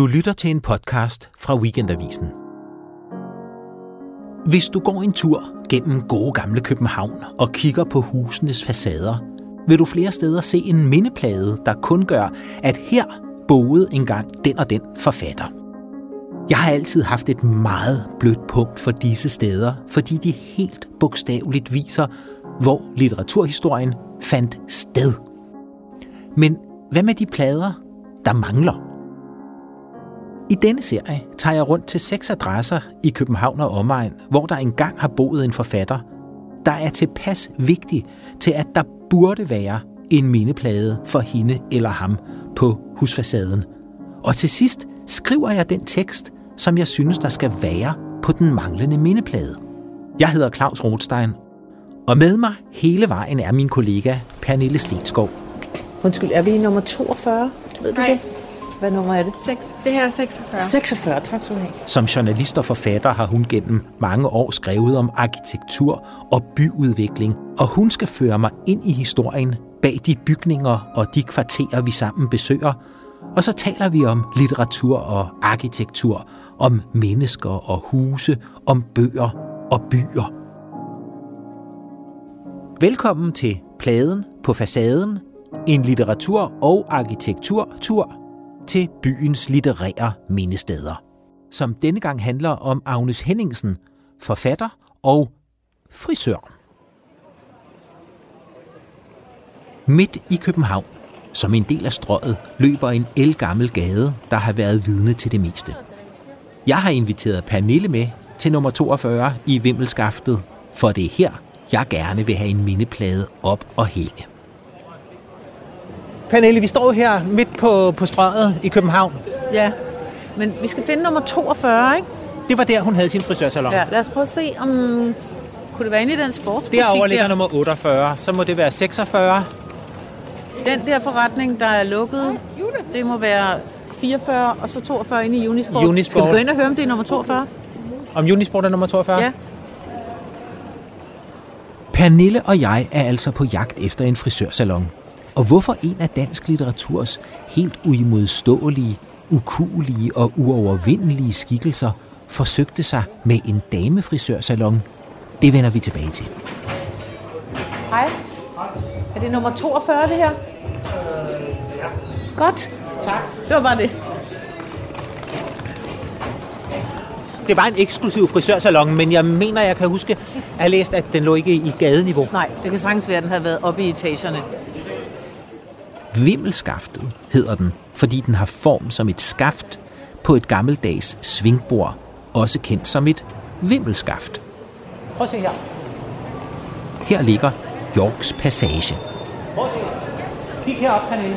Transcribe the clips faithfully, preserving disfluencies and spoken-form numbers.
Du lytter til en podcast fra Weekendavisen. Hvis du går en tur gennem gode gamle København og kigger på husenes facader, vil du flere steder se en mindeplade, der kun gør, at her boede engang den og den forfatter. Jeg har altid haft et meget blødt punkt for disse steder, fordi de helt bogstaveligt viser, hvor litteraturhistorien fandt sted. Men hvad med de plader, der mangler? I denne serie tager jeg rundt til seks adresser i København og omegn, hvor der engang har boet en forfatter, der er tilpas vigtig til, at der burde være en mindeplade for hende eller ham på husfacaden. Og til sidst skriver jeg den tekst, som jeg synes, der skal være på den manglende mindeplade. Jeg hedder Klaus Rothstein, og med mig hele vejen er min kollega Pernille Stensgaard. Undskyld, er vi i nummer toogfyrre? Ved du det? Hvad nummer er det? seks. Det her er seksogfyrre. seksogfyrre, tak skal du have. Som journalist og forfatter har hun gennem mange år skrevet om arkitektur og byudvikling, og hun skal føre mig ind i historien bag de bygninger og de kvarterer, vi sammen besøger. Og så taler vi om litteratur og arkitektur, om mennesker og huse, om bøger og byer. Velkommen til Pladen på facaden, en litteratur- og arkitekturtur til byens litterære mindesteder, som denne gang handler om Agnes Henningsen, forfatter og frisør. Midt i København, som en del af strøget, løber en ældgammel gade, der har været vidne til det meste. Jeg har inviteret Pernille med til nummer toogfyrre i Vimmelskaftet, for det er her, jeg gerne vil have en mindeplade op og hænge. Pernille, vi står her midt på, på strøget i København. Ja, men vi skal finde nummer toogfyrre, ikke? Det var der, hun havde sin frisørsalon. Ja, lad os prøve at se, om kunne det være inde i den sportsbutik der? Derovre ligger nummer otteogfyrre, så må det være seksogfyrre. Den der forretning, der er lukket, det må være fireogfyrre og så toogfyrre inde i Unisport. Unisport. Skal vi gå ind og høre, om det er nummer toogfyrre? Om Unisport er nummer toogfyrre? Ja. Pernille og jeg er altså på jagt efter en frisørsalon. Og hvorfor en af dansk litteraturs helt uimodståelige, ukuelige og uovervindelige skikkelser forsøgte sig med en damefrisørsalon, det vender vi tilbage til. Hej. Er det nummer toogfyrre, det her? Øh, ja. Godt. Tak. Det var bare det. Det var en eksklusiv frisørsalon, men jeg mener, jeg kan huske, at jeg har læst, at den lå ikke i gadeniveau. Nej, det kan sagtens være, at den havde været oppe i etagerne. Vimmelskaftet hedder den, fordi den har form som et skaft på et gammeldags svingbord, også kendt som et vimmelskaft. Prøv at se her. Her ligger Jorcks Passage. Prøv at se. Kig herop, Pernille.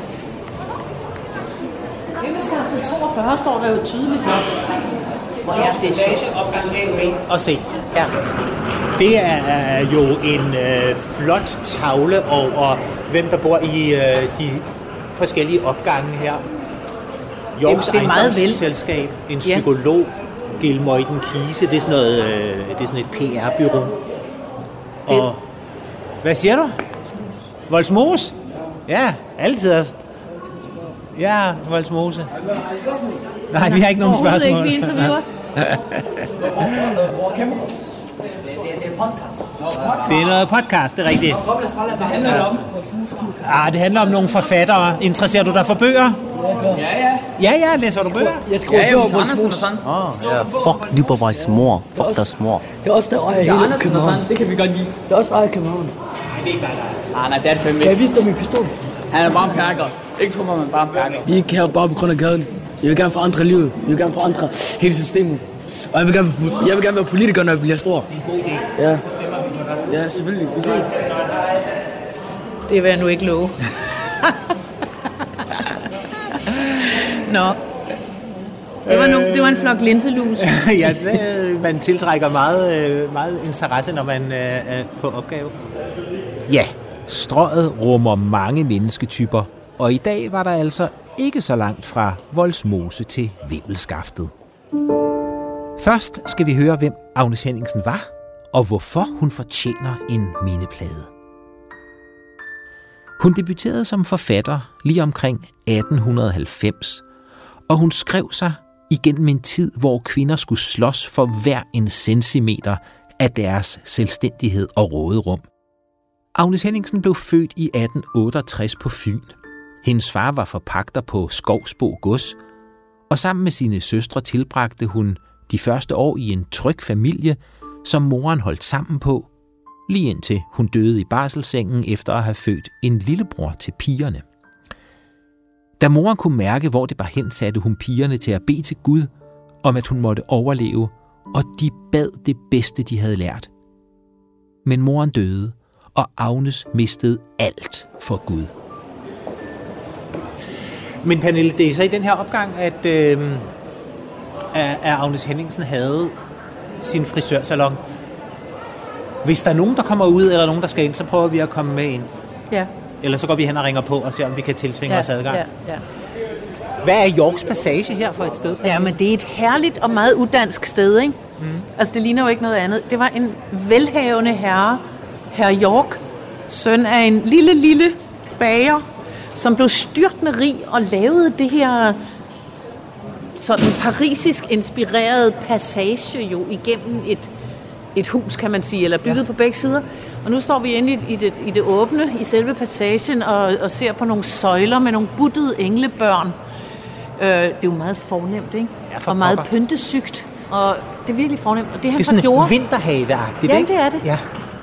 Vimmelskaftet toogfyrre står der jo tydeligt. Hvor er det? Passage opgang og se. Ja. Det er jo en øh, flot tavle over hvem der bor i øh, de forskellige opgange her. Jorcks Ejendomsselskab, en psykolog, ja. Gilmøjten Kise, det er sådan noget, øh, det er sådan et P R-bureau. Og hvad siger du? Vollsmose? Ja, altid altså. Ja, Vollsmose. Nej, vi har ikke nogen spørgsmål. Ikke interviewer. Det er noget podcast, det er rigtigt. Hvad handler det om? Ah, det handler om nogle forfattere. Interesserer du dig for bøger? Ja, ja. Ja, ja, læser du bøger? Jeg skriver bøger om Andersen og sådan. Fuck Lybervejs mor. Fuck deres mor. Det er også der øje hele København. Det kan vi godt lide. Det er også der øje København. Nej, det er ikke dig. Nej, det er det fandme ikke. Kan jeg vise dig min pistol? Han er bare en perker. Ikke tror man, man er bare en perker. Vi er ikke her bare på grund af gaden. Jeg vil gerne forandre livet. Jeg vil gerne forandre hele systemet. Og jeg vil gerne, jeg vil gerne være politiker, når jeg bliver stor. Det er en god idé. Ja. Ja, selvfølgelig. Det vil jeg nu ikke love. Nå. Det var, nu, det var en flok linselus. Ja, det, man tiltrækker meget, meget interesse, når man er på opgave. Ja, strøget rummer mange mennesketyper. Og i dag var der altså ikke så langt fra Vollsmose til Vimmelskaftet. Først skal vi høre, hvem Agnes Henningsen var, og hvorfor hun fortjener en mindeplade. Hun debuterede som forfatter lige omkring atten halvfems, og hun skrev sig igennem en tid, hvor kvinder skulle slås for hver en centimeter af deres selvstændighed og råderum. Agnes Henningsen blev født i atten otteogtres på Fyn. Hendes far var forpagter på Skovsbo Gods, og sammen med sine søstre tilbragte hun de første år i en tryg familie, som moren holdt sammen på, lige indtil hun døde i barselssengen efter at have født en lillebror til pigerne. Da moren kunne mærke, hvor det var hen, satte hun pigerne til at bede til Gud, om at hun måtte overleve, og de bad det bedste, de havde lært. Men moren døde, og Agnes mistede alt for Gud. Men Pernille, det er så i den her opgang, at, øh, at Agnes Henningsen havde sin frisørsalon. Hvis der er nogen, der kommer ud, eller nogen, der skal ind, så prøver vi at komme med ind. Ja. Eller så går vi hen og ringer på og ser, om vi kan tilsvinge ja, os adgang. Ja, ja. Hvad er Jorcks Passage her for et sted? Ja, men det er et herligt og meget udansk sted, ikke? Mm. Altså, det ligner jo ikke noget andet. Det var en velhavende herre, herre Jorck, søn af en lille, lille bager, som blev styrtende rig og lavede det her sådan parisisk inspireret passage jo igennem et, et hus, kan man sige, eller bygget ja. På begge sider. Og nu står vi endelig i det, i det åbne, i selve passagen, og, og ser på nogle søjler med nogle buttede englebørn. Øh, det er jo meget fornemt, ikke? Ja, og meget pyntesygt. Og det er virkelig fornemt. Og det, han det er sådan gjorde, et vinterhaveagtigt, ja, ikke? Ja, det er det.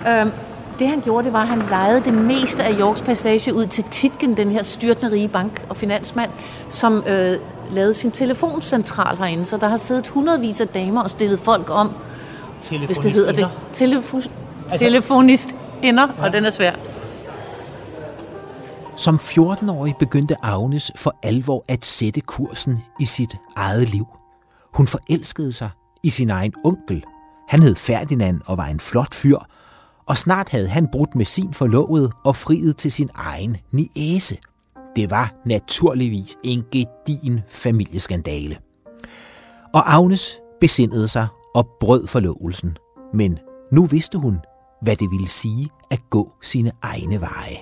Ja. Øhm, det han gjorde, det var, at han lejede det meste af Jorcks Passage ud til Tietgen, den her styrtende rige bank- og finansmand, som øh, lavede sin telefoncentral herinde. Så der har siddet hundredvis af damer og stillet folk om, hvis det hedder det. Telefo- Altså, telefonist ender, ja. Og den er svær. Som fjorten-årig begyndte Agnes for alvor at sætte kursen i sit eget liv. Hun forelskede sig i sin egen onkel. Han hed Ferdinand og var en flot fyr, og snart havde han brudt med sin forlovede og friet til sin egen niece. Det var naturligvis en gedigen familieskandale. Og Agnes besindede sig og brød forlovelsen, men nu vidste hun, hvad det ville sige at gå sine egne veje.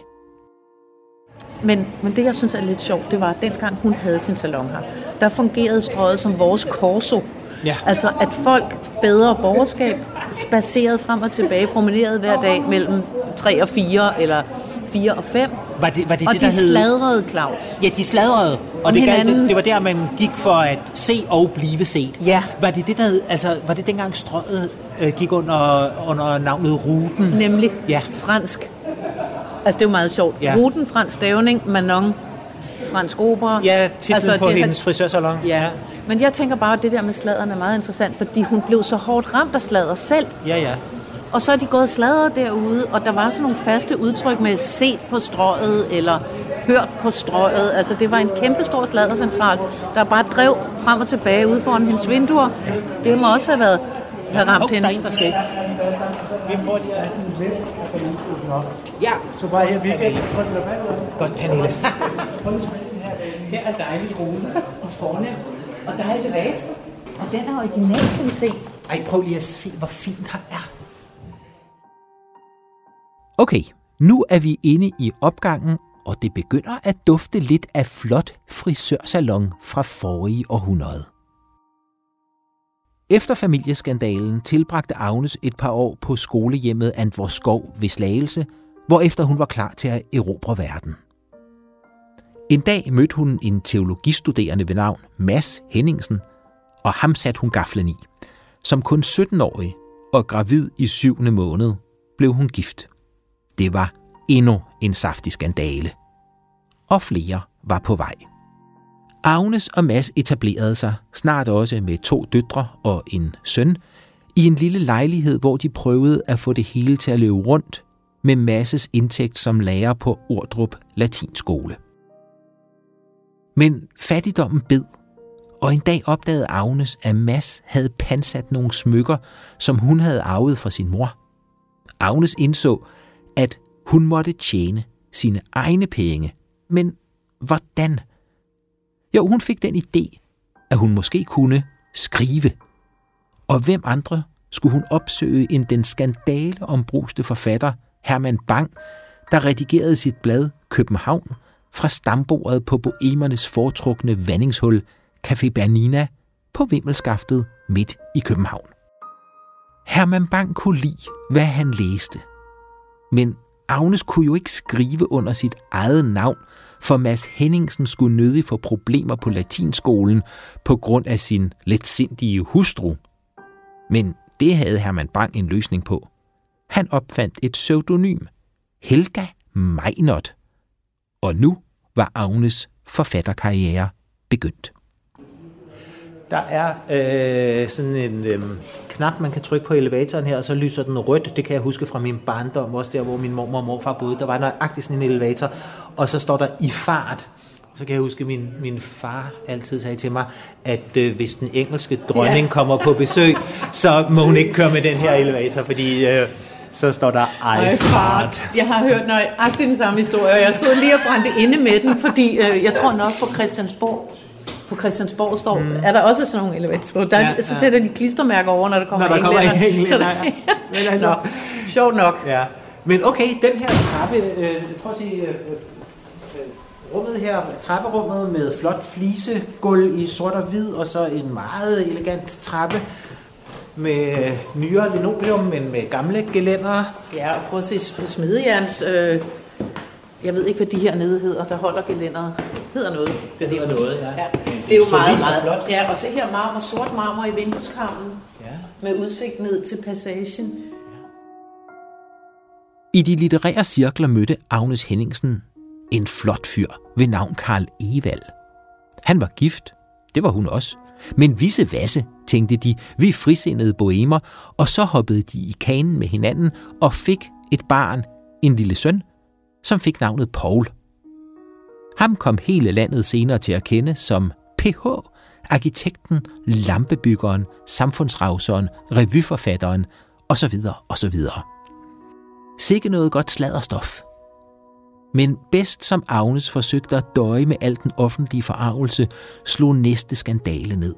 Men, men det, jeg synes er lidt sjovt, det var, at dengang hun havde sin salon her, der fungerede strøget som vores korso. Ja. Altså, at folk bedre borgerskab spacerede frem og tilbage, promenerede hver dag mellem tre og fire, eller fire og fem. Var det, var det og det, der de hed... sladrede, Claus. Ja, de sladrede. Og det, gav, det, det var der, man gik for at se og blive set. Ja. Var det, det der, altså, var det dengang strøget øh, gik under, under navnet Ruten? Nemlig. Ja. Fransk. Altså, det er jo meget sjovt. Ja. Ruten, fransk stavning, Manon, fransk opera. Ja, titlen altså, på hendes frisørsalon. Ja. Ja. Men jeg tænker bare, at det der med sladderne er meget interessant, fordi hun blev så hårdt ramt af sladder selv. Ja, ja. Og så er de gået sladret derude, og der var sådan nogle faste udtryk med set på strøget, eller hørt på strøget. Altså, det var en kæmpe stor sladdercentral, der bare drev frem og tilbage ude foran hendes vinduer. Det må også have været have ramt okay, hende. Der er en, der skal. Ja, så bare her virkelig. Godt, Pernille. Her er dejlig roligt og fornemt, og der er elevator, og den er original, kan vi se. Ej, prøv lige at se, hvor fint der er. Okay, nu er vi inde i opgangen, og det begynder at dufte lidt af flot frisørsalon fra forrige århundrede. Efter familieskandalen tilbragte Agnes et par år på skolehjemmet Antvorskov ved Slagelse, hvorefter hun var klar til at erobre verden. En dag mødte hun en teologistuderende ved navn Mads Henningsen, og ham satte hun gaflen i. Som kun sytten-årig og gravid i syvende måned blev hun gift. Det var endnu en saftig skandale. Og flere var på vej. Agnes og Mads etablerede sig, snart også med to døtre og en søn, i en lille lejlighed, hvor de prøvede at få det hele til at løbe rundt med Mads' indtægt som lærer på Ordrup Latinskole. Men fattigdommen bed, og en dag opdagede Agnes, at Mads havde pansat nogle smykker, som hun havde arvet fra sin mor. Agnes indså, at hun måtte tjene sine egne penge. Men hvordan? Jo, hun fik den idé, at hun måske kunne skrive. Og hvem andre skulle hun opsøge end den skandaleombruste forfatter Herman Bang, der redigerede sit blad København fra stambordet på boemernes foretrukne vandingshul Café Bernina på Vimmelskaftet midt i København. Herman Bang kunne lide, hvad han læste. Men Agnes kunne jo ikke skrive under sit eget navn, for Mads Henningsen skulle nødig få problemer på latinskolen på grund af sin letsindige hustru. Men det havde Herman Bang en løsning på. Han opfandt et pseudonym, Helga Meinot. Og nu var Agnes forfatterkarriere begyndt. Der er øh, sådan en øh, knap, man kan trykke på elevatoren her, og så lyser den rødt. Det kan jeg huske fra min barndom, også der, hvor min mormor og morfar boede. Der var nøjagtigt sådan en elevator, og så står der i fart. Så kan jeg huske, at min, min far altid sagde til mig, at øh, hvis den engelske dronning yeah. kommer på besøg, så må hun ikke køre med den her elevator, fordi... Øh, så står der ej fart. Jeg har hørt nøjagtigt den samme historie, og jeg stod lige og brændte inde med den, fordi øh, jeg tror nok på Christiansborg. På Christiansborg står, mm. er der også sådan nogle elevatorer. Der, ja, så sætter ja. de klistermærker over, når der kommer englænder. Ja. Men altså, sjovt nok. Ja. Men okay, den her trappe, øh, prøv at se, øh, rummet her, trapperummet med flot flisegulv i sort og hvid, og så en meget elegant trappe. Med nyere linoleum, men med gamle gelændere. Ja, og prøv at se smedejerns... Øh, jeg ved ikke, hvad de her nede hedder, der holder gelænderet. Hedder noget. Det hedder noget, ja. ja. Det er jo meget, meget flot. Ja, og se her marmor, sort marmor i vindueskarmen. Ja. Med udsigt ned til passagen. Ja. I de litterære cirkler mødte Agnes Henningsen en flot fyr ved navn Carl Evald. Han var gift. Det var hun også. Men visse vasse, tænkte de, vi frisindede boemer, og så hoppede de i kanen med hinanden og fik et barn, en lille søn, som fik navnet Paul. Ham kom hele landet senere til at kende som P H, arkitekten, lampebyggeren, samfundsrevseren, revyforfatteren osv. osv. Sikke noget godt sladderstof. Men bedst som Agnes forsøgte at døje med al den offentlige forargelse, slog næste skandale ned.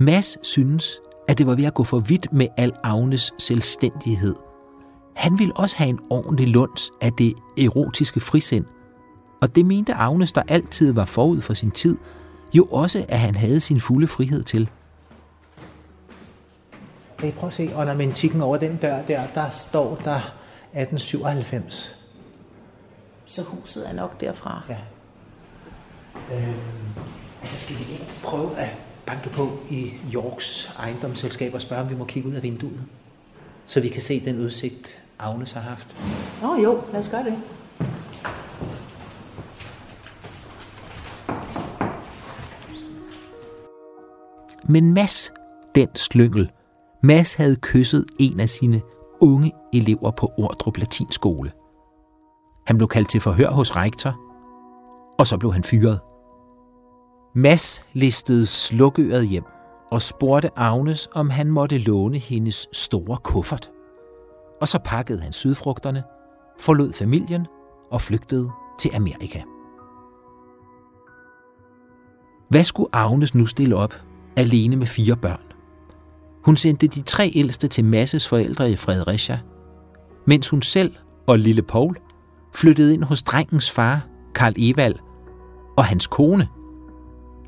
Mads synes, at det var ved at gå for vidt med al Agnes selvstændighed. Han ville også have en ordentlig luns af det erotiske frisind. Og det mente Agnes, der altid var forud for sin tid, jo også, at han havde sin fulde frihed til. Hey, prøv at se ornamentikken over den dør der, der står der atten syvoghalvfems. Så huset er nok derfra. Ja. Øh, altså skal vi ikke prøve at banke på i Jorcks ejendomsselskab og spørge, om vi må kigge ud af vinduet, så vi kan se den udsigt, Agnes har haft? Nå jo, lad os gøre det. Men Mads, den slyngel, Mads havde kysset en af sine unge elever på Ordrup Latinskole. Han blev kaldt til forhør hos rektor, og så blev han fyret. Mads listede slukøret hjem og spurgte Agnes, om han måtte låne hendes store kuffert. Og så pakkede han sydfrugterne, forlod familien og flygtede til Amerika. Hvad skulle Agnes nu stille op, alene med fire børn? Hun sendte de tre ældste til Mads' forældre i Fredericia, mens hun selv og lille Paul flyttede ind hos drengens far, Carl Evald, og hans kone.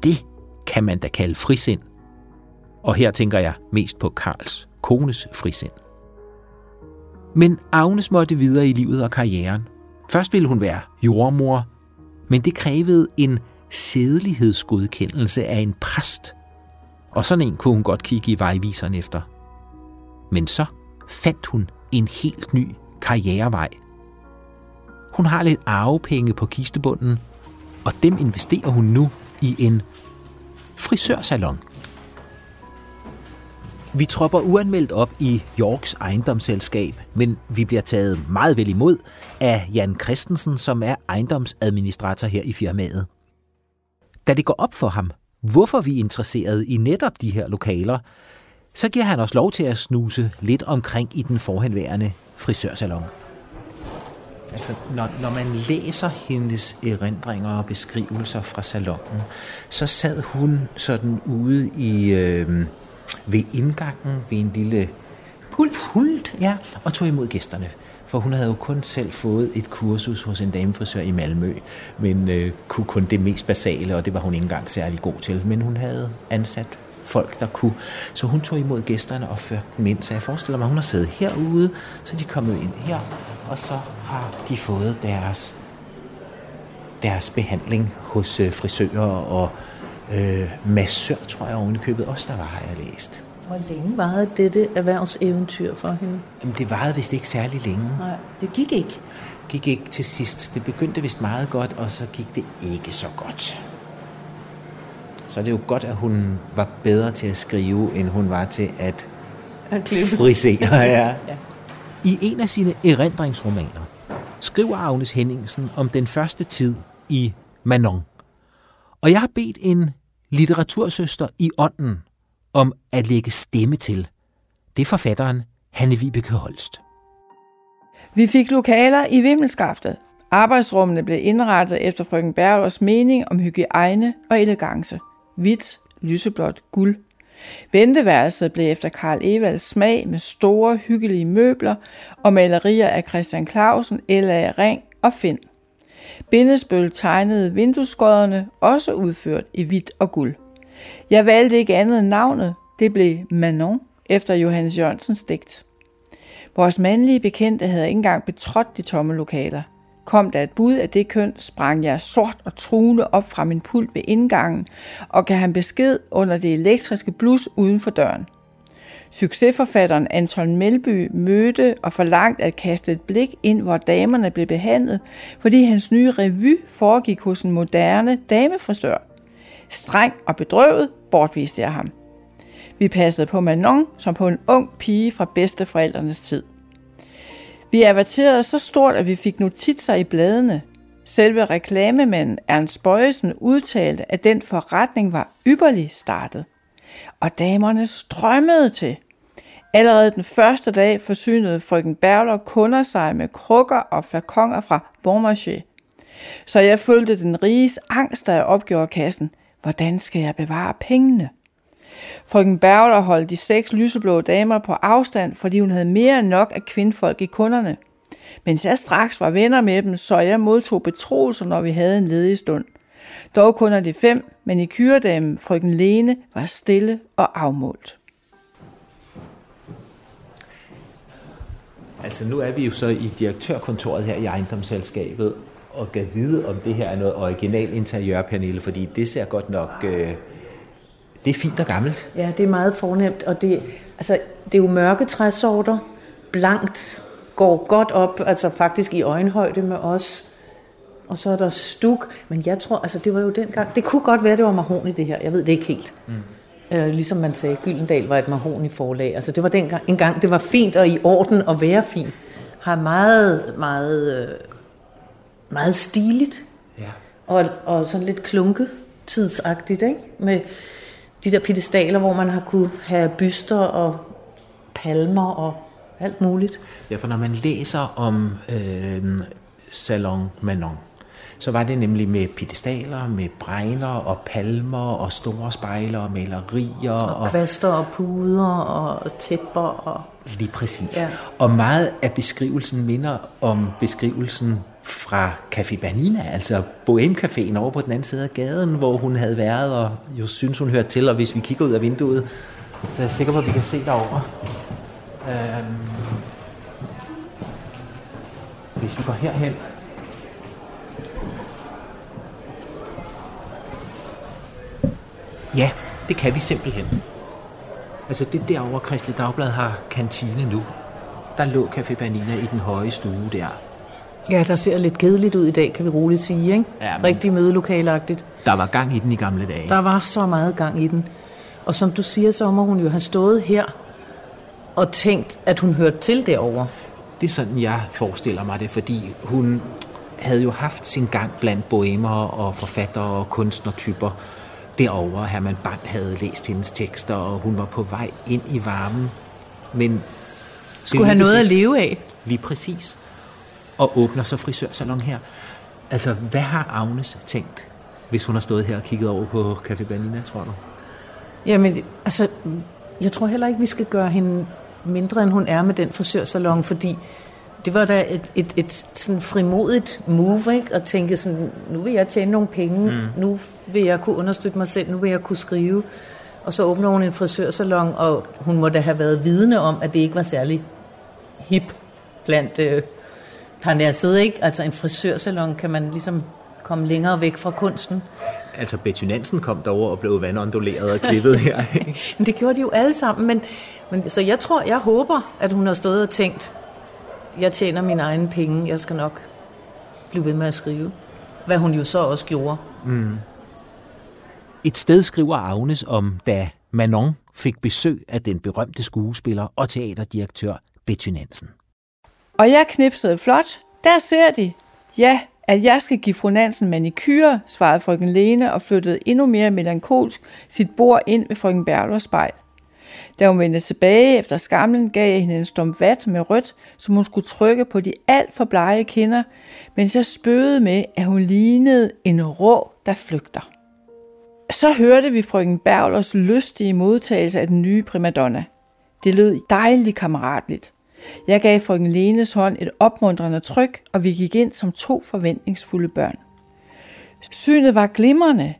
Det kan man da kalde frisind. Og her tænker jeg mest på Carls kones frisind. Men Agnes måtte videre i livet og karrieren. Først ville hun være jordmor, men det krævede en sædelighedsgodkendelse af en præst. Og sådan en kunne hun godt kigge i vejviseren efter. Men så fandt hun en helt ny karrierevej. Hun har lidt arvepenge på kistebunden, og dem investerer hun nu i en frisørsalon. Vi tropper uanmeldt op i Jorcks ejendomsselskab, men vi bliver taget meget vel imod af Jan Christensen, som er ejendomsadministrator her i firmaet. Da det går op for ham, hvorfor vi er interesserede i netop de her lokaler, så giver han os lov til at snuse lidt omkring i den forhenværende frisørsalon. Altså, når, når man læser hendes erindringer og beskrivelser fra salonen, så sad hun sådan ude i, øh, ved indgangen ved en lille pult, pult ja, og tog imod gæsterne. for hun havde jo kun selv fået et kursus hos en damefrisør i Malmø, men øh, kunne kun det mest basale, og det var hun ikke engang særlig god til, men hun havde ansat folk, der kunne. Så hun tog imod gæsterne og førte dem ind, så jeg forestiller mig, hun har siddet herude, så de kommet ind her, og så har de fået deres, deres behandling hos øh, frisører og øh, massør, tror jeg ovenikøbet også, der var, har jeg læst. Hvor længe varede dette erhvervseventyr for hende? Jamen, det varede vist ikke særlig længe. Nej, det gik ikke. Gik ikke til sidst. Det begyndte vist meget godt, og så gik det ikke så godt. Så det er jo godt, at hun var bedre til at skrive, end hun var til at, at frisere. Ja. I en af sine erindringsromaner skriver Agnes Henningsen om den første tid i Manon. Og jeg har bedt en litteratursøster i ånden om at lægge stemme til. Det er forfatteren Hanne Vibeke Holst. Vi fik lokaler i Vimmelskaftet. Arbejdsrummene blev indrettet efter frøken Berglers mening om hygiejne og elegance. Hvidt, lyseblåt, guld. Venteværelset blev efter Carl Evalds smag med store, hyggelige møbler og malerier af Christian Clausen, L A. Ring og Finn. Bindespøl tegnede vinduesskodderne, også udført i hvidt og guld. Jeg valgte ikke andet end navnet. Det blev Manon, efter Johannes Jørgensens digt. Vores mandlige bekendte havde ikke engang betrådt de tomme lokaler. Kom der et bud af det køn, sprang jeg sort og truende op fra min pult ved indgangen og gav ham besked under det elektriske blus uden for døren. Succesforfatteren Anton Melby mødte og forlangte at kaste et blik ind, hvor damerne blev behandlet, fordi hans nye revy foregik hos en moderne damefrisør. Streng og bedrøvet bortviste jeg ham. Vi passede på Manon som på en ung pige fra bedsteforældrenes tid. Vi averterede så stort, at vi fik notitser i bladene. Selve reklamemanden Ernst Bøjesen udtalte, at den forretning var ypperlig startet. Og damerne strømmede til. Allerede den første dag forsynede frøken Bergler kunder sig med krukker og flakonger fra Bonmarché. Så jeg følte den riges angst, da jeg opgjorde kassen. Hvordan skal jeg bevare pengene? Frøken Bergler holdt de seks lyseblå damer på afstand, fordi hun havde mere end nok af kvindfolk i kunderne. Mens jeg straks var venner med dem, så jeg modtog betroelser, når vi havde en ledig stund. Dog kun af de fem, men i kyredamen, frøken Lene, var stille og afmålt. Altså nu er vi jo så i direktørkontoret her i ejendomsselskabet, og kan vide, om det her er noget original interiør, Pernille, fordi det ser godt nok... Øh, det er fint og gammelt. Ja, det er meget fornemt, og det, altså, det er jo mørke træsorter, blankt, går godt op, altså faktisk i øjenhøjde med os, og så er der stuk, men jeg tror, altså det var jo dengang, det kunne godt være, det var mahogni det her, jeg ved det ikke helt. Mm. Øh, ligesom man sagde, Gyldendal var et mahogni forlag, altså det var dengang, engang, det var fint og i orden at være fint, har meget, meget... Øh, meget stiligt, ja. og, og sådan lidt klunketidsagtigt, ikke? Med de der pedestaler, hvor man har kunne have byster og palmer og alt muligt. Ja, for når man læser om øh, Salon Manon, så var det nemlig med pedestaler, med bregner og palmer og store spejler og malerier. Og kvaster og puder og tæpper. Og... Lige præcis. Ja. Og meget af beskrivelsen minder om beskrivelsen fra Café Bernina, altså Bohemcaféen over på den anden side af gaden, hvor hun havde været, og jo synes, hun hørte til, og hvis vi kigger ud af vinduet, så er jeg sikker på, at vi kan se derovre. Øhm, hvis vi går herhen. Ja, det kan vi simpelthen. Altså det derovre, Kristeligt Dagblad har kantine nu. Der lå Café Bernina i den høje stue der. Ja, der ser lidt kedeligt ud i dag, kan vi roligt sige, ikke? Ja, men... Rigtig mødelokalagtigt. Der var gang i den i gamle dage. Der var så meget gang i den. Og som du siger, så må hun jo have stået her og tænkt, at hun hørte til derovre. Det er sådan, jeg forestiller mig det, fordi hun havde jo haft sin gang blandt bohemer og forfattere og kunstnertyper derovre. Herman Bang havde læst hendes tekster, og hun var på vej ind i varmen. Men skulle have noget at leve af. Lige præcis. Og åbner så frisørsalon her. Altså, hvad har Agnes tænkt, hvis hun har stået her og kigget over på Café Bernina, tror du? Jamen, altså, jeg tror heller ikke, vi skal gøre hende mindre, end hun er med den frisørsalon, fordi det var da et, et, et sådan frimodigt move, ikke? At tænke sådan, nu vil jeg tjene nogle penge, mm. nu vil jeg kunne understøtte mig selv, nu vil jeg kunne skrive. Og så åbner hun en frisørsalon, og hun må da have været vidne om, at det ikke var særlig hip blandt øh, parnasset, ikke? Altså en frisørsalon kan man ligesom komme længere væk fra kunsten. Altså Betty Nansen kom derover og blev vandondoleret og klippet her, ikke? Men det gjorde de jo alle sammen, men, men så jeg tror, jeg håber, at hun har stået og tænkt, jeg tjener mine egne penge, jeg skal nok blive ved med at skrive. Hvad hun jo så også gjorde. Mm. Et sted skriver Agnes om, da Manon fik besøg af den berømte skuespiller og teaterdirektør Betty Nansen. Og jeg knipsede flot. Der ser de. Ja, at jeg skal give fru Nansen manikure, svarede frøken Lene og flyttede endnu mere melankolsk sit bord ind ved frøken Berlers spejl. Da hun vendte tilbage efter skamlen, gav jeg hende en stump vat med rødt, som hun skulle trykke på de alt for blege kinder, mens jeg spøgede med, at hun lignede en rå, der flygter. Så hørte vi frøken Berglers lystige modtagelse af den nye primadonna. Det lød dejligt kammeratligt. Jeg gav frøken Lenes hånd et opmuntrende tryk, og vi gik ind som to forventningsfulde børn. Synet var glimrende.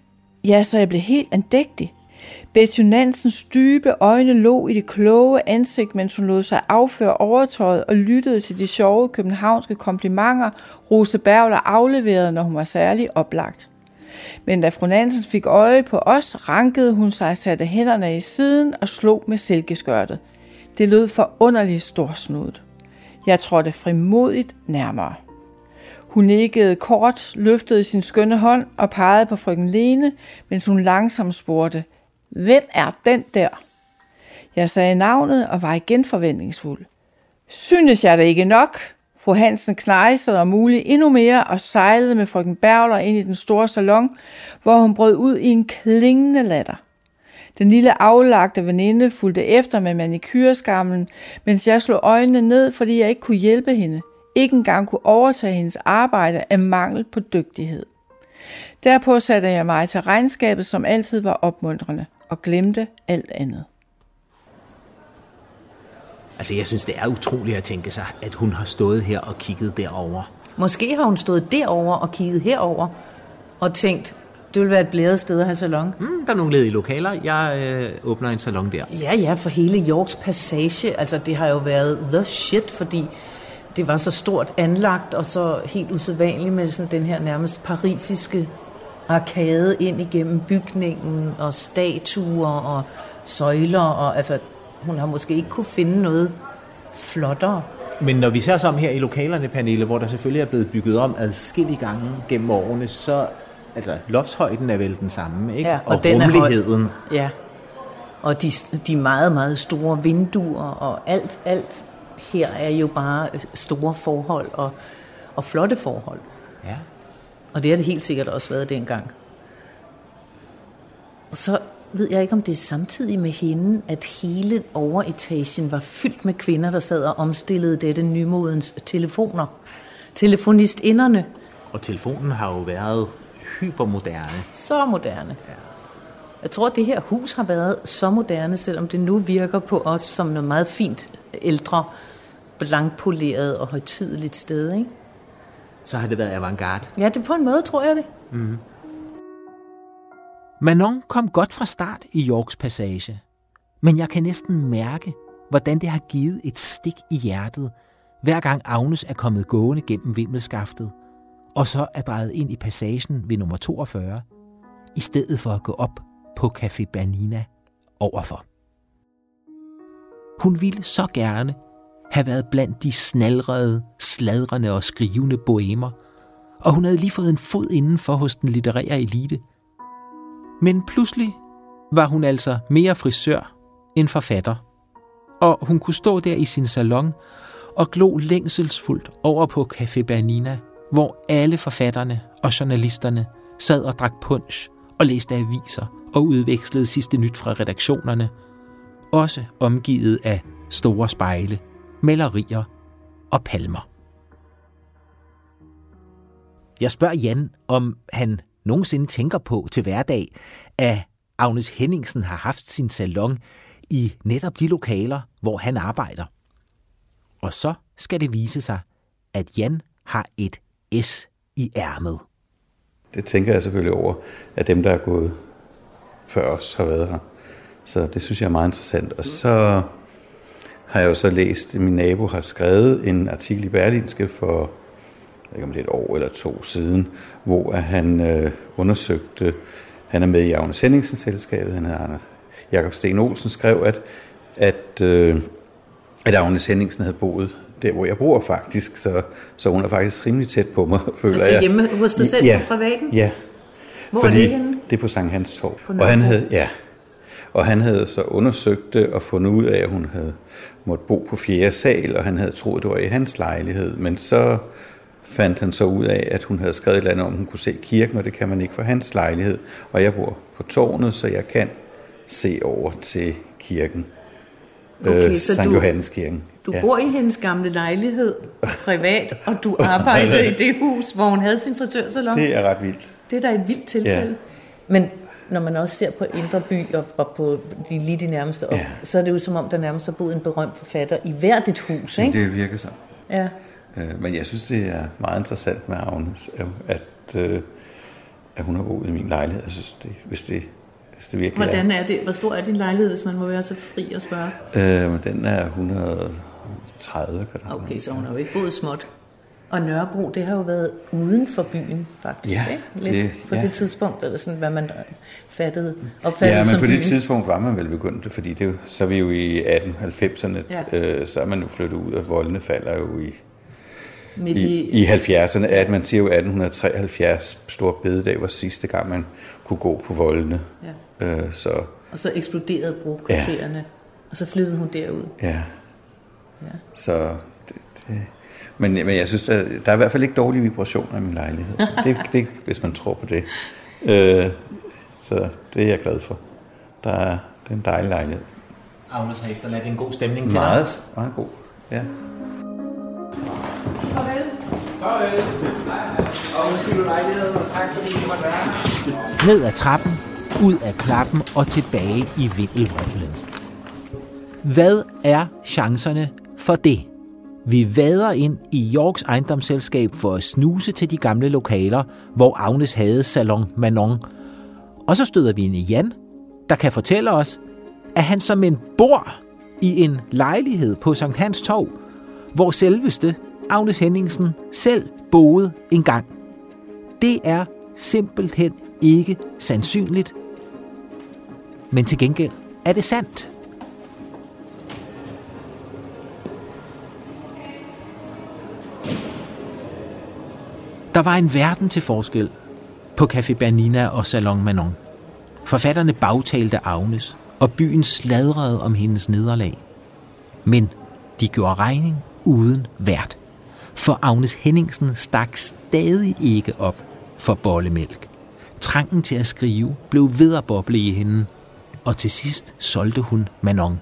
Ja, så jeg blev helt andægtig. Betty Nansens dybe øjne lå i det kloge ansigt, mens hun lod sig afføre overtøjet og lyttede til de sjove københavnske komplimenter, Rose Bergler afleverede, når hun var særlig oplagt. Men da fru Nansen fik øje på os, rankede hun sig, satte hænderne i siden og slog med silkeskørtet. Det lød forunderligt storsnudet. Jeg trådte frimodigt nærmere. Hun nikkede kort, løftede sin skønne hånd og pegede på frøken Lene, mens hun langsomt spurgte, hvem er den der? Jeg sagde navnet og var igen forventningsfuld. Synes jeg det ikke nok? Fru Hansen knejsede om muligt endnu mere og sejlede med frøken Bergler ind i den store salon, hvor hun brød ud i en klingende latter. Den lille aflagte veninde fulgte efter med manikyreskamlen, mens jeg slog øjnene ned, fordi jeg ikke kunne hjælpe hende. Ikke engang kunne overtage hendes arbejde af mangel på dygtighed. Derpå satte jeg mig til regnskabet, som altid var opmuntrende, og glemte alt andet. Altså, jeg synes, det er utroligt at tænke sig, at hun har stået her og kigget derover. Måske har hun stået derover og kigget herover og tænkt, det vil være et blæret sted at have salon. Mm, der er nogle ledige lokaler. Jeg øh, åbner en salon der. Ja, ja, for hele Jorcks Passage. Altså, det har jo været the shit, fordi det var så stort anlagt og så helt usædvanligt med sådan den her nærmest parisiske arkade ind igennem bygningen og statuer og søjler. Og, altså, hun har måske ikke kunne finde noget flottere. Men når vi ser os om her i lokalerne, Pernille, hvor der selvfølgelig er blevet bygget om adskillige gange gennem årene, så altså, loftshøjden er vel den samme, ikke? Ja, og, og den rummeligheden. Høj, ja, og de, de meget, meget store vinduer, og alt, alt her er jo bare store forhold og, og flotte forhold. Ja. Og det har det helt sikkert også været dengang. Og så ved jeg ikke, om det er samtidig med hende, at hele overetagen var fyldt med kvinder, der sad og omstillede dette nymodens telefoner. Telefonistinderne. Og telefonen har jo været hypermoderne. Så moderne. Ja. Jeg tror, at det her hus har været så moderne, selvom det nu virker på os som noget meget fint, ældre, blankpoleret og højtideligt sted, ikke? Så har det været avantgarde. Ja, det på en måde, tror jeg det. Mm-hmm. Manon kom godt fra start i Jorcks Passage, men jeg kan næsten mærke, hvordan det har givet et stik i hjertet, hver gang Agnes er kommet gående gennem Vimmelskaftet, og så er drejet ind i passagen ved nummer toogfyrre, i stedet for at gå op på Café Bernina overfor. Hun ville så gerne have været blandt de snalrede, sladrende og skrivende bohemer, og hun havde lige fået en fod indenfor hos den litterære elite. Men pludselig var hun altså mere frisør end forfatter, og hun kunne stå der i sin salon og glo længselsfuldt over på Café Bernina, hvor alle forfatterne og journalisterne sad og drak punch og læste aviser og udvekslede sidste nyt fra redaktionerne, også omgivet af store spejle, malerier og palmer. Jeg spørger Jan, om han nogensinde tænker på til hverdag, at Agnes Henningsen har haft sin salon i netop de lokaler, hvor han arbejder. Og så skal det vise sig, at Jan har et S i ærmet. Det tænker jeg selvfølgelig over, at dem, der er gået før os, har været her. Så det synes jeg er meget interessant. Og så har jeg jo så læst, at min nabo har skrevet en artikel i Berlingske for jeg ved ikke om det er et år eller to siden, hvor han øh, undersøgte, han er med i Agnes Henningsen-selskabet, han hedder Jakob Sten Olsen, skrev, at, at, øh, at Agnes Henningsen havde boet der, hvor jeg bor faktisk, så, så hun er faktisk rimelig tæt på mig, føler jeg. Altså hjemme hos dig selv, ja, på privaten? Ja. Hvor Fordi er det henne? Det er på Sankt Hans Torv. Og han havde, ja. Og han havde så undersøgt det og fundet ud af, at hun havde måtte bo på fjerde sal, og han havde troet, det var i hans lejlighed. Men så fandt han så ud af, at hun havde skrevet et eller andet om, hun kunne se kirken, og det kan man ikke fra hans lejlighed. Og jeg bor på tårnet, så jeg kan se over til kirken. Okay, øh, Sankt Johanneskirken. Du ja. bor i hendes gamle lejlighed, privat, og du arbejdede i det hus, hvor hun havde sin frisørsalon. Det er ret vildt. Det er da et vildt tilfælde. Ja. Men når man også ser på Indre By og, og på de, lige de nærmeste op, ja. så er det jo som om, der nærmest har boet en berømt forfatter i hvert et hus, ikke? Det virker så. Ja. Men jeg synes, det er meget interessant med Agnes, at, at hun har boet i min lejlighed. Jeg synes, det, hvis, det, hvis det virkelig Hvordan er det? Hvor stor er din lejlighed, hvis man må være så fri at spørge? Øh, den er et hundrede og tredive kvadratmeter. Okay, så hun har jo ikke boet småt. Og Nørrebro, det har jo været uden for byen, faktisk, ja, ikke? Lidt. Det, ja. På det tidspunkt er det sådan, hvad man fattede, opfattede ja, men som på byen. Det tidspunkt var man vel begyndt, fordi det, så er vi jo i atten halvfemserne, ja. øh, så er man jo flyttet ud, og Voldene falder jo i I, i, i halvfjerdserne, at man siger jo atten treoghalvfjerds, Stor Bededag var sidste gang, man kunne gå på Voldene. Ja. Øh, så. Og så eksploderede brokvartererne, ja. og så flyttede hun derud. Ja. ja. Så det, det. Men, men jeg synes, der, der er i hvert fald ikke dårlige vibrationer i min lejlighed. det, det, hvis man tror på det. Øh, så det er jeg glad for. Der er, det er en dejlig lejlighed. Agnes har efterladt en god stemning til dig. Meget, meget god, ja. Ned ad trappen, ud af klappen og tilbage i vindelvrøvlen. Hvad er chancerne for det? Vi vader ind i Jorcks ejendomsselskab for at snuse til de gamle lokaler, hvor Agnes havde salon Manon. Og så støder vi ind i Jan, der kan fortælle os, at han som en bor i en lejlighed på Sankt Hans Torv, hvor selveste Agnes Henningsen selv boede en gang. Det er simpelthen ikke sandsynligt. Men til gengæld er det sandt. Der var en verden til forskel på Café Bernina og Salon Manon. Forfatterne bagtalte Agnes, og byen sladrede om hendes nederlag. Men de gjorde regning uden vært. For Agnes Henningsen stak stadig ikke op for bollemælk. Trangen til at skrive blev ved at boble i hende, og til sidst solgte hun Manon.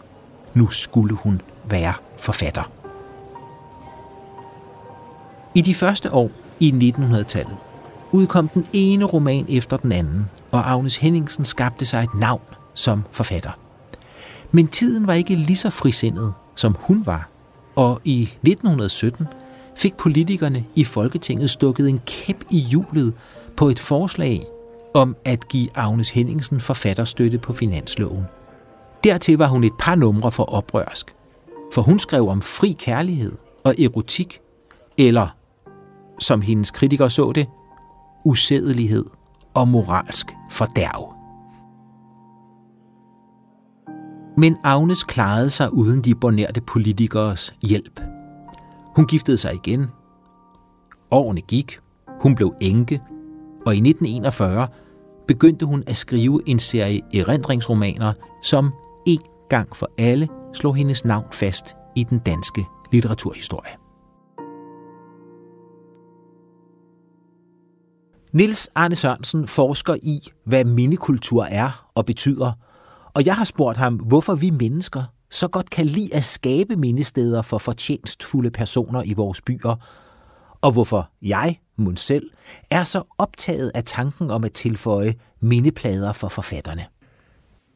Nu skulle hun være forfatter. I de første år i nittenhundredetallet udkom den ene roman efter den anden, og Agnes Henningsen skabte sig et navn som forfatter. Men tiden var ikke lige så frisindet, som hun var, og i nitten sytten fik politikerne i Folketinget stukket en kæp i hjulet på et forslag om at give Agnes Henningsen forfatterstøtte på finansloven. Dertil var hun et par numre for oprørsk, for hun skrev om fri kærlighed og erotik, eller, som hendes kritikere så det, usædelighed og moralsk fordærv. Men Agnes klarede sig uden de bornerte politikeres hjælp. Hun giftede sig igen. Årene gik. Hun blev enke. Og i nitten enogfyrre begyndte hun at skrive en serie erindringsromaner, som en gang for alle slog hendes navn fast i den danske litteraturhistorie. Niels Arne Sørensen forsker i, hvad mindekultur er og betyder, og jeg har spurgt ham, hvorfor vi mennesker så godt kan lide at skabe mindesteder for fortjenstfulde personer i vores byer, og hvorfor jeg, mun selv, er så optaget af tanken om at tilføje mindeplader for forfatterne.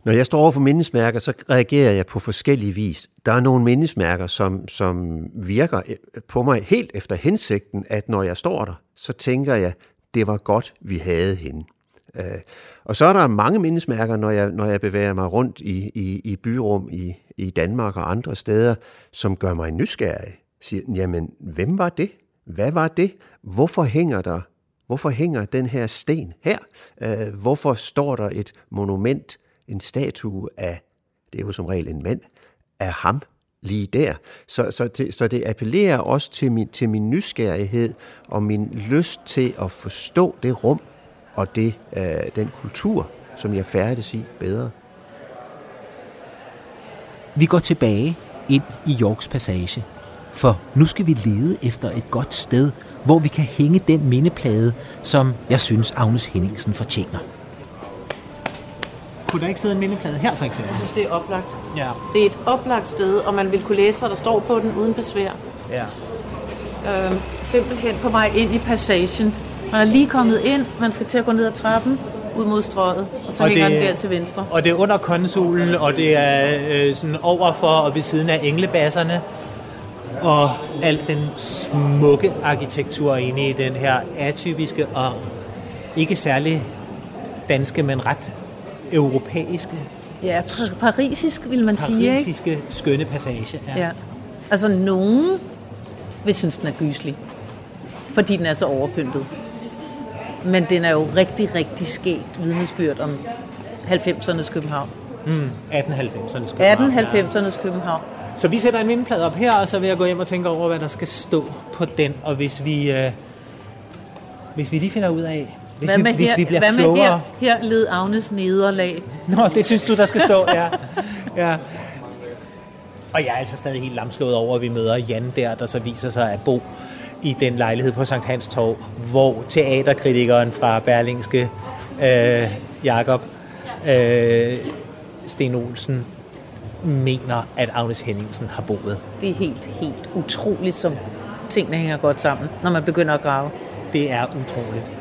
Når jeg står over for mindesmærker, så reagerer jeg på forskellige vis. Der er nogle mindesmærker, som, som virker på mig helt efter hensigten, at når jeg står der, så tænker jeg, det var godt, vi havde hende. Øh, og så er der mange mindesmærker, når jeg, når jeg bevæger mig rundt i, i, i byrum i, i Danmark og andre steder, som gør mig nysgerrig. Siger, jamen, hvem var det? Hvad var det? Hvorfor hænger der? Hvorfor hænger den her sten her? Øh, hvorfor står der et monument, en statue af, det er jo som regel en mand, af ham lige der? Så, så, det, så det appellerer også til min, til min nysgerrighed og min lyst til at forstå det rum og det, øh, den kultur, som jeg færdes i bedre. Vi går tilbage ind i Jorcks Passage, for nu skal vi lede efter et godt sted, hvor vi kan hænge den mindeplade, som jeg synes Agnes Henningsen fortjener. Kunne der ikke sidde en mindeplade her, for eksempel? Jeg synes, det er oplagt. Ja. Det er et oplagt sted, og man vil kunne læse, hvad der står på den, uden besvær. Ja. Øh, simpelthen på vej ind i passagen. Man er lige kommet ind, man skal til at gå ned ad trappen, ud mod strøget, og så og hænger det, den der til venstre. Og det er under konsulen, og det er øh, sådan overfor og ved siden af englebasserne, og al den smukke arkitektur inde i den her atypiske og ikke særlig danske, men ret europæiske. Ja, par- parisisk vil man sige, ikke? Parisiske skønne passage. Ja. Ja. Altså nogen vil synes, den er gyselig, fordi den er så overpyntet. Men den er jo rigtig, rigtig skægt vidnesbyrd om halvfemsernes København. Mm, atten halvfemsernes København. atten halvfemsernes ja. København. Så vi sætter en mindeplade op her, og så vil jeg gå hjem og tænke over, hvad der skal stå på den. Og hvis vi, øh, hvis vi lige finder ud af, hvis, vi, her, hvis vi bliver hvad klogere... Hvad med her, her led Agnes nederlag? Nå, det synes du, der skal stå, ja. Ja. Og jeg er altså stadig helt lamslået over, at vi møder Jan der, der så viser sig at bo i den lejlighed på Sankt Hans Torv, hvor teaterkritikeren fra Berlingske, øh, Jakob øh, Sten Olsen, mener, at Agnes Henningsen har boet. Det er helt, helt utroligt, som tingene hænger godt sammen, når man begynder at grave. Det er utroligt.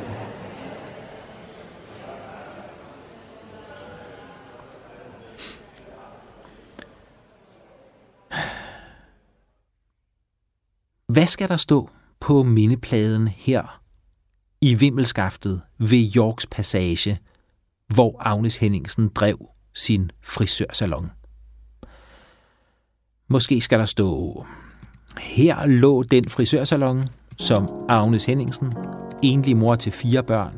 Hvad skal der stå på mindepladen her i Vimmelskaftet ved Jorcks Passage, hvor Agnes Henningsen drev sin frisørsalon? Måske skal der stå, her lå den frisørsalon, som Agnes Henningsen, enlig mor til fire børn,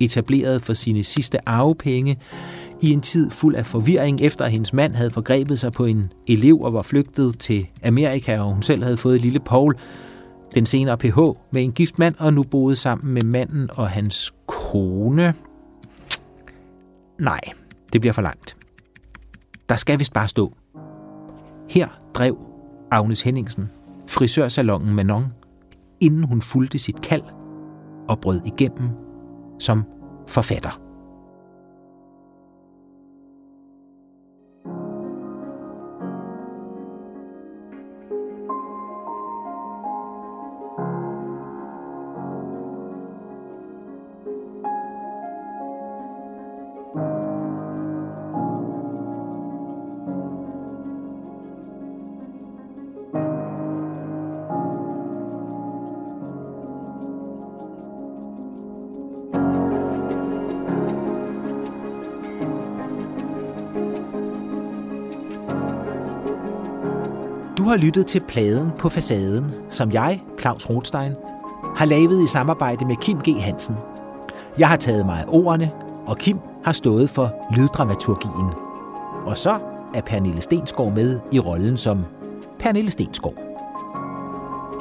etablerede for sine sidste arvepenge i en tid fuld af forvirring, efter at hendes mand havde forgrebet sig på en elev og var flygtet til Amerika, og hun selv havde fået lille Paul, den senere P H, med en gift mand, og nu boede sammen med manden og hans kone. Nej, det bliver for langt. Der skal vist bare stå. Her drev Agnes Henningsen frisørsalongen Manon, inden hun fulgte sit kald og brød igennem som forfatter. Du har lyttet til Pladen på facaden, som jeg, Klaus Rothstein, har lavet i samarbejde med Kim G. Hansen. Jeg har taget mig af ordene, og Kim har stået for lyddramaturgien. Og så er Pernille Stensgaard med i rollen som Pernille Stensgaard.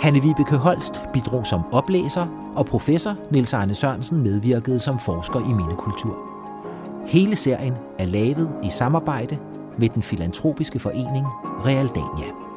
Hanne Vibeke Holst bidrog som oplæser, og professor Niels Arne Sørensen medvirkede som forsker i mindekultur. Hele serien er lavet i samarbejde med den filantropiske forening Realdania.